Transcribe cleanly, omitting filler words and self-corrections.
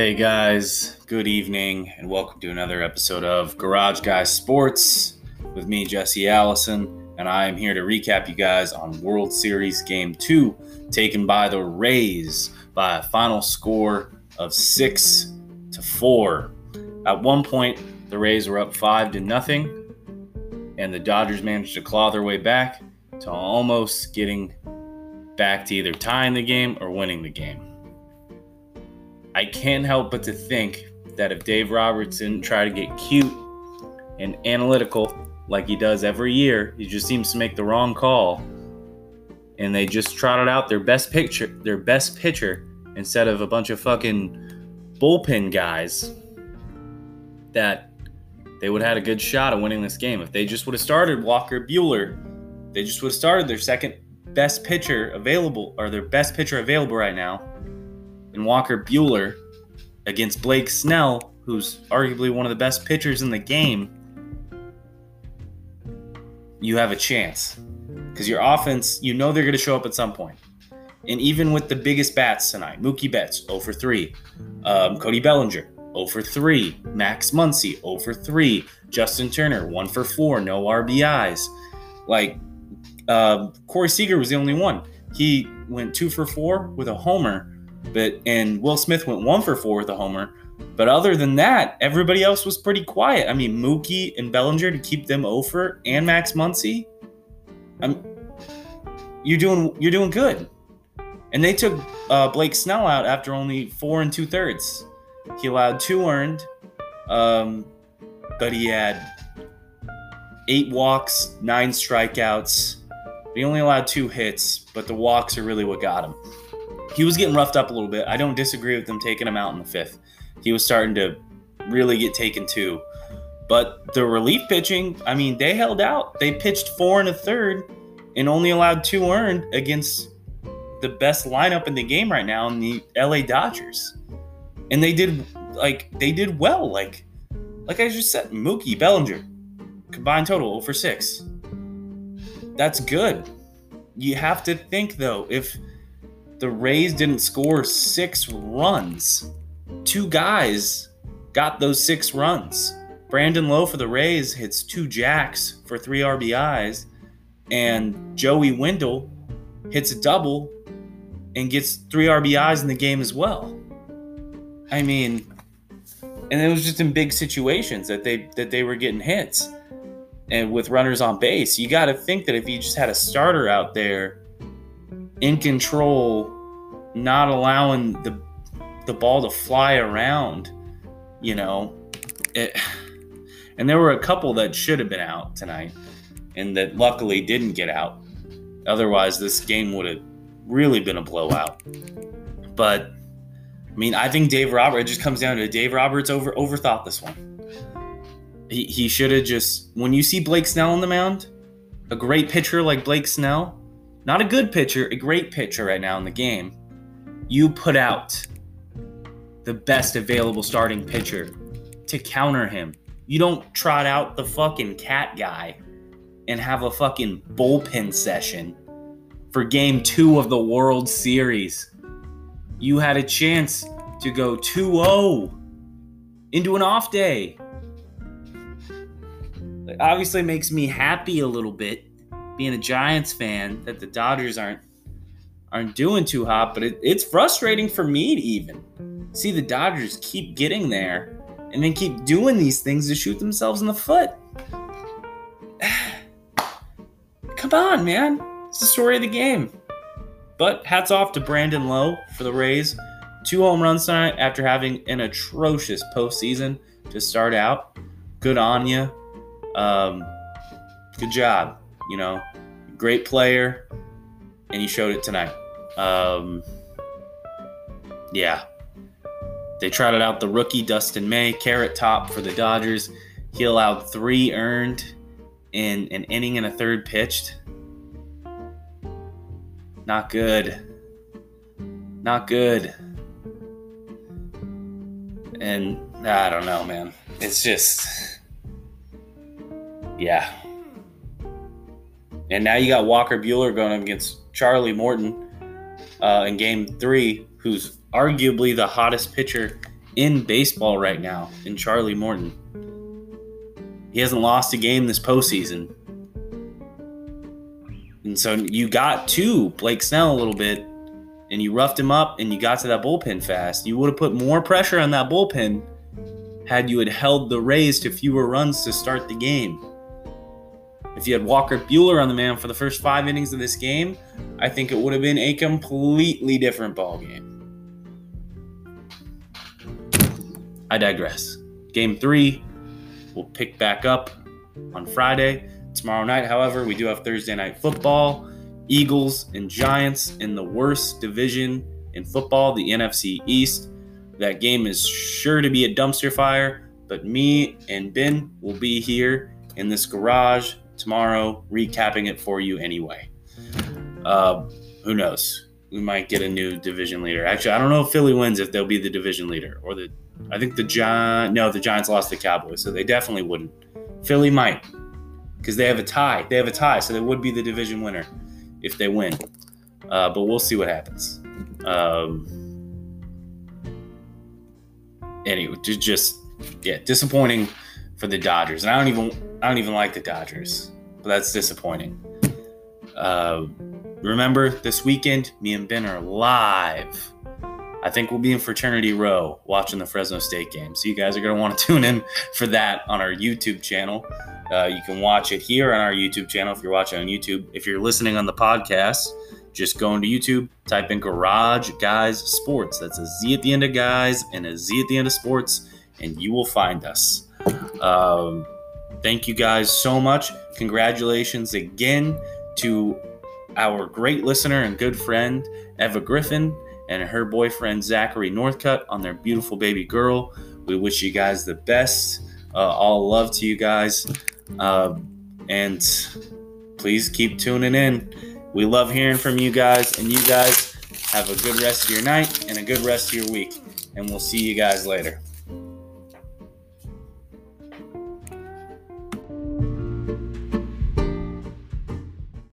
Hey guys, good evening, and welcome to another episode of Garage Guys Sports with me, Jesse Allison, and I am here to recap you guys on World Series Game 2, taken by the Rays by a final score of 6-4. At one point, the Rays were up 5-0, and the Dodgers managed to claw their way back to almost getting back to either tying the game or winning the game. I can't help but to think that if Dave Robertson tried to get cute and analytical like he does every year, he just seems to make the wrong call, and they just trotted out their best pitcher instead of a bunch of fucking bullpen guys, that they would have had a good shot at winning this game. If they just would have started Walker Buehler, they just would have started their second best pitcher available, or their best pitcher available right now, and Walker Buehler against Blake Snell, who's arguably one of the best pitchers in the game, you have a chance. Because your offense, you know they're going to show up at some point. And even with the biggest bats tonight, Mookie Betts, 0-3. Cody Bellinger, 0-3. Max Muncy, 0-3. Justin Turner, 1-4. No RBIs. Corey Seager was the only one. He went 2-4 with a homer. And Will Smith went 1-4 with a homer. But other than that, everybody else was pretty quiet. I mean, Mookie and Bellinger, to keep them 0-for, and Max Muncy, you're doing good. And they took Blake Snell out after only 4 2/3. He allowed 2 earned, but he had 8 walks, 9 strikeouts. He only allowed 2 hits, but the walks are really what got him. He was getting roughed up a little bit. I don't disagree with them taking him out in the 5th. He was starting to really get taken too. But the relief pitching, I mean, they held out. They pitched 4 1/3 and only allowed 2 earned against the best lineup in the game right now in the LA Dodgers. And they did well. Like I just said, Mookie, Bellinger, combined total 0-for-6. That's good. You have to think, though, if the Rays didn't score 6 runs, 2 guys got those 6 runs. Brandon Lowe for the Rays hits 2 jacks for 3 RBIs, and Joey Wendell hits a double and gets 3 RBIs in the game as well. I mean, and it was just in big situations that they were getting hits. And with runners on base, you got to think that if you just had a starter out there in control, not allowing the ball to fly around, you know. And there were a couple that should have been out tonight and that luckily didn't get out. Otherwise, this game would have really been a blowout. But, I mean, I think it just comes down to Dave Roberts overthought this one. He should have just, when you see Blake Snell on the mound, a great pitcher like Blake Snell, not a good pitcher, a great pitcher right now in the game, you put out the best available starting pitcher to counter him. You don't trot out the fucking cat guy and have a fucking bullpen session for game 2 of the World Series. You had a chance to go 2-0 into an off day. It obviously makes me happy a little bit, being a Giants fan, that the Dodgers aren't doing too hot, but it's frustrating for me to even see the Dodgers keep getting there and then keep doing these things to shoot themselves in the foot. Come on, man. It's the story of the game. But hats off to Brandon Lowe for the Rays. 2 home runs tonight after having an atrocious postseason to start out. Good on you. Good job. You know, great player, and he showed it tonight. Yeah. They trotted out the rookie, Dustin May, carrot top for the Dodgers. He allowed 3 earned in an inning and a third pitched. Not good. Not good. And I don't know, man. It's just, yeah. And now you got Walker Buehler going up against Charlie Morton in Game 3, who's arguably the hottest pitcher in baseball right now in Charlie Morton. He hasn't lost a game this postseason. And so you got to Blake Snell a little bit, and you roughed him up, and you got to that bullpen fast. You would have put more pressure on that bullpen had you had held the Rays to fewer runs to start the game. If you had Walker Buehler on the mound for the first 5 innings of this game, I think it would have been a completely different ballgame. I digress. Game 3 will pick back up on Friday. Tomorrow night, however, we do have Thursday Night Football, Eagles and Giants in the worst division in football, the NFC East. That game is sure to be a dumpster fire, but me and Ben will be here in this garage tomorrow recapping it for you anyway. Who knows? We might get a new division leader. Actually, I don't know if Philly wins, if they'll be the division leader or the Giants lost to the Cowboys, so they definitely wouldn't. Philly might, because they have a tie. They have a tie, so they would be the division winner if they win. But we'll see what happens. Anyway, disappointing for the Dodgers. And I don't even like the Dodgers, but that's disappointing. Remember, this weekend, me and Ben are live. I think we'll be in Fraternity Row watching the Fresno State game. So you guys are going to want to tune in for that on our YouTube channel. You can watch it here on our YouTube channel if you're watching on YouTube. If you're listening on the podcast, just go into YouTube, type in Garage Guys Sports. That's a Z at the end of guys and a Z at the end of sports, and you will find us. Thank you guys so much. Congratulations again to our great listener and good friend, Eva Griffin, and her boyfriend, Zachary Northcutt, on their beautiful baby girl. We wish you guys the best. All love to you guys. And please keep tuning in. We love hearing from you guys, and you guys have a good rest of your night and a good rest of your week, and we'll see you guys later.